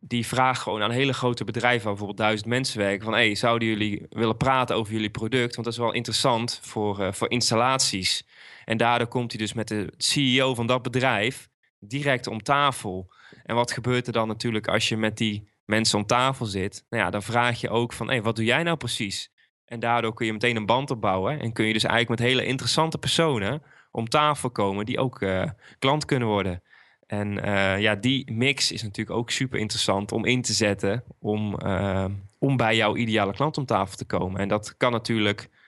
die vraagt gewoon aan hele grote bedrijven, waar bijvoorbeeld 1000 mensen werken, van zouden jullie willen praten over jullie product? Want dat is wel interessant voor installaties. En daardoor komt hij dus met de CEO van dat bedrijf direct om tafel. En wat gebeurt er dan natuurlijk als je met die mensen om tafel zit, dan vraag je ook van, wat doe jij nou precies? En daardoor kun je meteen een band opbouwen en kun je dus eigenlijk met hele interessante personen om tafel komen die ook klant kunnen worden. En die mix is natuurlijk ook super interessant om in te zetten om bij jouw ideale klant om tafel te komen. En dat kan natuurlijk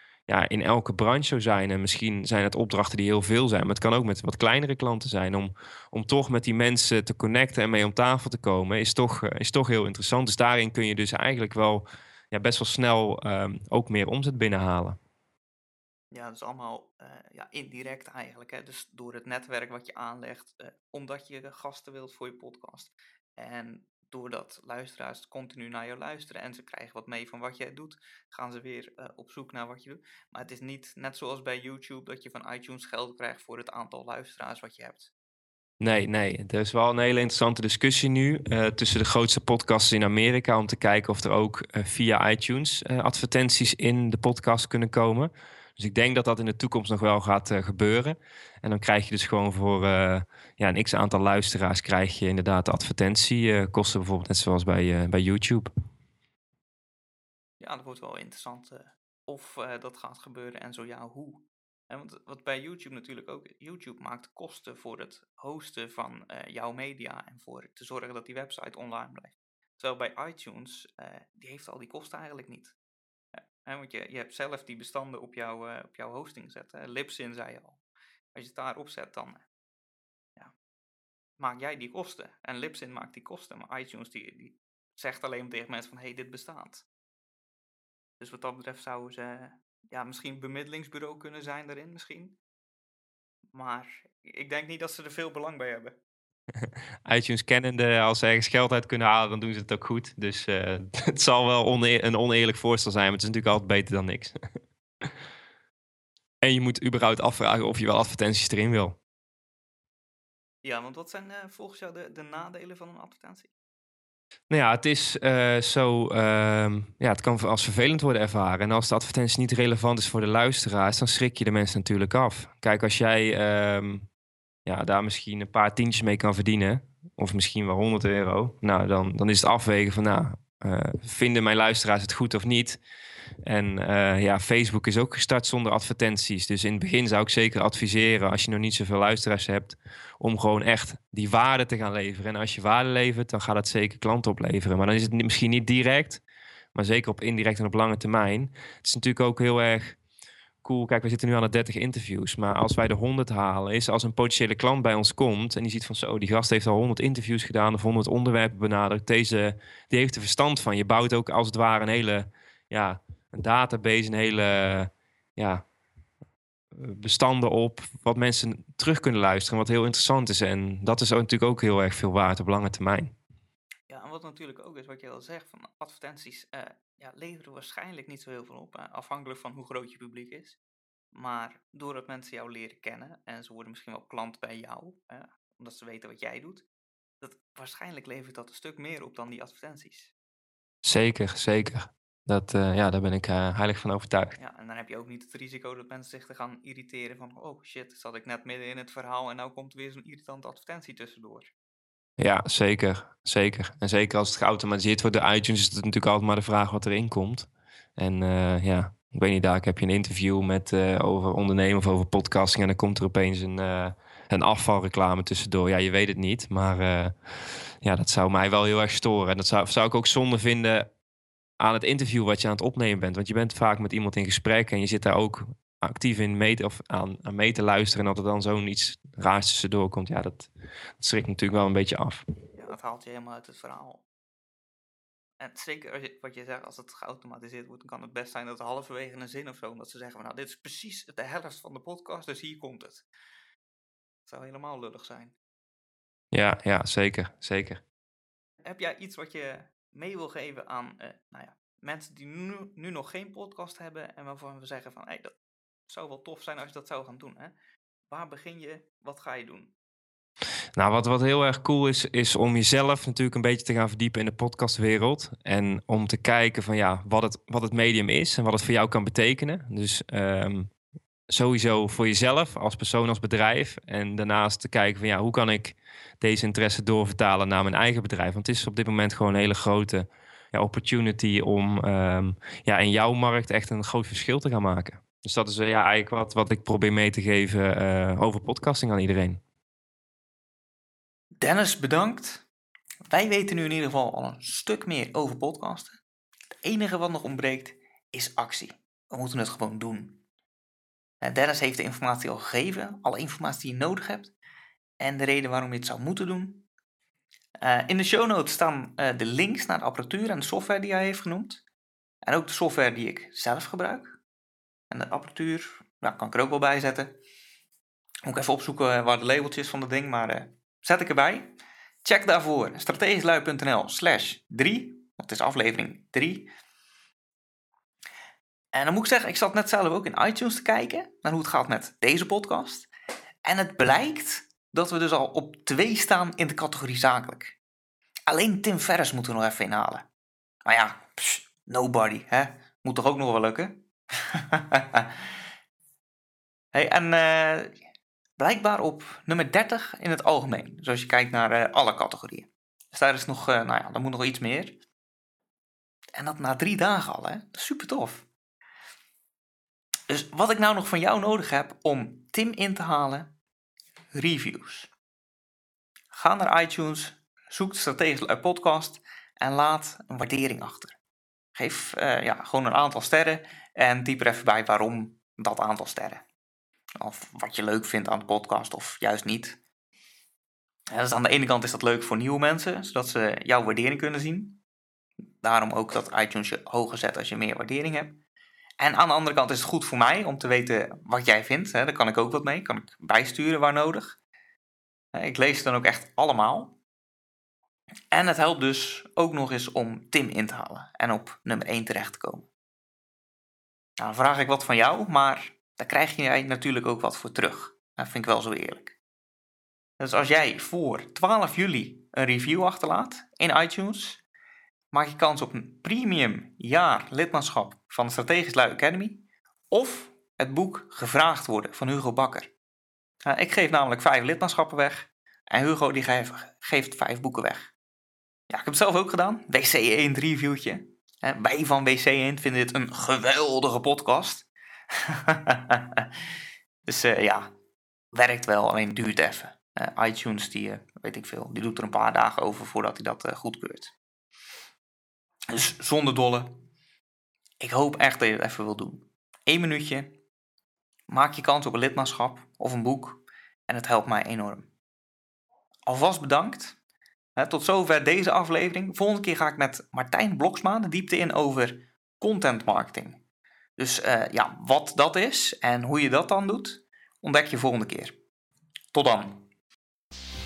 in elke branche zo zijn. En misschien zijn het opdrachten die heel veel zijn, maar het kan ook met wat kleinere klanten zijn. Om toch met die mensen te connecten en mee om tafel te komen is toch heel interessant. Dus daarin kun je dus eigenlijk wel best wel snel ook meer omzet binnenhalen. Ja, dat is allemaal indirect eigenlijk. Hè? Dus door het netwerk wat je aanlegt, omdat je gasten wilt voor je podcast. En doordat luisteraars continu naar jou luisteren en ze krijgen wat mee van wat jij doet, gaan ze weer op zoek naar wat je doet. Maar het is niet net zoals bij YouTube dat je van iTunes geld krijgt voor het aantal luisteraars wat je hebt. Nee. Er is wel een hele interessante discussie nu tussen de grootste podcasts in Amerika om te kijken of er ook via iTunes advertenties in de podcast kunnen komen. Dus ik denk dat dat in de toekomst nog wel gaat gebeuren. En dan krijg je dus gewoon voor een x-aantal luisteraars krijg je inderdaad advertentiekosten bijvoorbeeld, net zoals bij YouTube. Ja, dat wordt wel interessant of dat gaat gebeuren en zo ja, hoe. En want wat bij YouTube natuurlijk ook, YouTube maakt kosten voor het hosten van jouw media en voor te zorgen dat die website online blijft. Terwijl bij iTunes, die heeft al die kosten eigenlijk niet. Want je hebt zelf die bestanden op jouw hosting zetten. Libsyn zei je al. Als je het daarop zet, dan ja, maak jij die kosten. En Libsyn maakt die kosten. Maar iTunes die zegt alleen tegen mensen van, hey, dit bestaat. Dus wat dat betreft zouden ze ja, misschien een bemiddelingsbureau kunnen zijn daarin misschien. Maar ik denk niet dat ze er veel belang bij hebben. iTunes kennende, als ze ergens geld uit kunnen halen, dan doen ze het ook goed. Dus het zal wel een oneerlijk voorstel zijn, maar het is natuurlijk altijd beter dan niks. En je moet überhaupt afvragen of je wel advertenties erin wil. Ja, want wat zijn volgens jou de nadelen van een advertentie? Nou ja, het is het kan als vervelend worden ervaren. En als de advertentie niet relevant is voor de luisteraars, dan schrik je de mensen natuurlijk af. Kijk, als jij daar misschien een paar tientjes mee kan verdienen, of misschien wel €100, nou, dan is het afwegen van, nou, vinden mijn luisteraars het goed of niet? En Facebook is ook gestart zonder advertenties. Dus in het begin zou ik zeker adviseren, als je nog niet zoveel luisteraars hebt, om gewoon echt die waarde te gaan leveren. En als je waarde levert, dan gaat dat zeker klanten opleveren. Maar dan is het misschien niet direct, maar zeker op indirect en op lange termijn. Het is natuurlijk ook heel erg cool. Kijk, we zitten nu aan de 30 interviews. Maar als wij de 100 halen, is als een potentiële klant bij ons komt en die ziet van, zo, die gast heeft al 100 interviews gedaan of 100 onderwerpen benadrukt. Die heeft er verstand van. Je bouwt ook als het ware een hele, ja, een database, een hele, ja, bestanden op wat mensen terug kunnen luisteren, wat heel interessant is. En dat is ook natuurlijk ook heel erg veel waard op lange termijn. Ja, en wat natuurlijk ook is, wat je al zegt, van advertenties leveren waarschijnlijk niet zo heel veel op, afhankelijk van hoe groot je publiek is. Maar doordat mensen jou leren kennen en ze worden misschien wel klant bij jou, omdat ze weten wat jij doet, dat waarschijnlijk levert dat een stuk meer op dan die advertenties. Zeker, zeker. Dat, daar ben ik heilig van overtuigd. Ja, en dan heb je ook niet het risico dat mensen zich te gaan irriteren van, oh shit, zat ik net midden in het verhaal en nou komt weer zo'n irritante advertentie tussendoor. Ja, zeker, zeker. En zeker als het geautomatiseerd wordt door iTunes, is het natuurlijk altijd maar de vraag wat erin komt. En ik weet niet, daar heb je een interview met over ondernemen of over podcasting en dan komt er opeens een afvalreclame tussendoor. Ja, je weet het niet, maar dat zou mij wel heel erg storen. En dat zou ik ook zonde vinden aan het interview wat je aan het opnemen bent. Want je bent vaak met iemand in gesprek en je zit daar ook actief in aan mee te luisteren. En dat er dan zo'n iets raars tussendoor komt, ja, dat schrikt natuurlijk wel een beetje af. Ja, dat haalt je helemaal uit het verhaal. En zeker wat je zegt, als het geautomatiseerd wordt, dan kan het best zijn dat halverwege een zin of zo, omdat ze zeggen van, nou, dit is precies de helft van de podcast, dus hier komt het. Dat zou helemaal lullig zijn. Ja, zeker, zeker. Heb jij iets wat je mee wil geven aan mensen die nu nog geen podcast hebben en waarvan we zeggen van, hey, dat zou wel tof zijn als je dat zou gaan doen, hè? Waar begin je? Wat ga je doen? Nou, wat heel erg cool is, is om jezelf natuurlijk een beetje te gaan verdiepen in de podcastwereld. En om te kijken van, ja, wat het medium is en wat het voor jou kan betekenen. Dus sowieso voor jezelf, als persoon, als bedrijf. En daarnaast te kijken van, ja, hoe kan ik deze interesse doorvertalen naar mijn eigen bedrijf? Want het is op dit moment gewoon een hele grote opportunity om in jouw markt echt een groot verschil te gaan maken. Dus dat is eigenlijk wat ik probeer mee te geven over podcasting aan iedereen. Dennis, bedankt. Wij weten nu in ieder geval al een stuk meer over podcasten. Het enige wat nog ontbreekt is actie. We moeten het gewoon doen. Dennis heeft de informatie al gegeven, alle informatie die je nodig hebt en de reden waarom je het zou moeten doen. In de show notes staan de links naar de apparatuur en de software die hij heeft genoemd. En ook de software die ik zelf gebruik. En de apparatuur, nou, kan ik er ook wel bij zetten. Moet ik even opzoeken waar de labeltjes van dat ding, maar zet ik erbij. Check daarvoor strategischlui.nl/3, want het is aflevering 3. En dan moet ik zeggen, ik zat net zelf ook in iTunes te kijken naar hoe het gaat met deze podcast. En het blijkt dat we dus al op 2 staan in de categorie zakelijk. Alleen Tim Ferriss moeten we nog even inhalen. Maar ja, nobody, hè? Moet toch ook nog wel lukken? Hey, en blijkbaar op nummer 30 in het algemeen. Dus als je kijkt naar alle categorieën. Dus daar is nog, daar moet nog iets meer. En dat na 3 dagen al, hè. Dat is super tof. Dus wat ik nou nog van jou nodig heb om Tim in te halen: reviews. Ga naar iTunes, zoek de Strategisch Lui Podcast en laat een waardering achter. Geef gewoon een aantal sterren en typ er even bij waarom dat aantal sterren. Of wat je leuk vindt aan de podcast of juist niet. En dus aan de ene kant is dat leuk voor nieuwe mensen, zodat ze jouw waardering kunnen zien. Daarom ook dat iTunes je hoger zet als je meer waardering hebt. En aan de andere kant is het goed voor mij om te weten wat jij vindt. Daar kan ik ook wat mee, kan ik bijsturen waar nodig. Ik lees het dan ook echt allemaal. En het helpt dus ook nog eens om Tim in te halen en op nummer 1 terecht te komen. Nou, dan vraag ik wat van jou, maar daar krijg je natuurlijk ook wat voor terug. Dat vind ik wel zo eerlijk. Dus als jij voor 12 juli een review achterlaat in iTunes, maak je kans op een premium jaar lidmaatschap van de Strategisch Lui Academy of het boek Gevraagd worden van Hugo Bakker. Ik geef namelijk 5 lidmaatschappen weg en Hugo die geeft 5 boeken weg. Ja, ik heb het zelf ook gedaan, WC Eend reviewtje. Wij van WC Eend vinden dit een geweldige podcast. Dus ja, werkt wel, alleen duurt even. iTunes, die doet er een paar dagen over voordat hij dat goedkeurt. Dus zonder dolle. Ik hoop echt dat je dat even wil doen. 1 minuutje. Maak je kans op een lidmaatschap of een boek. En het helpt mij enorm. Alvast bedankt. Tot zover deze aflevering. Volgende keer ga ik met Martijn Bloksma de diepte in over content marketing. Dus ja, wat dat is en hoe je dat dan doet, ontdek je volgende keer. Tot dan.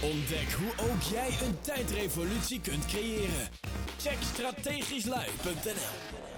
Ontdek hoe ook jij een tijdrevolutie kunt creëren. Check strategischlui.nl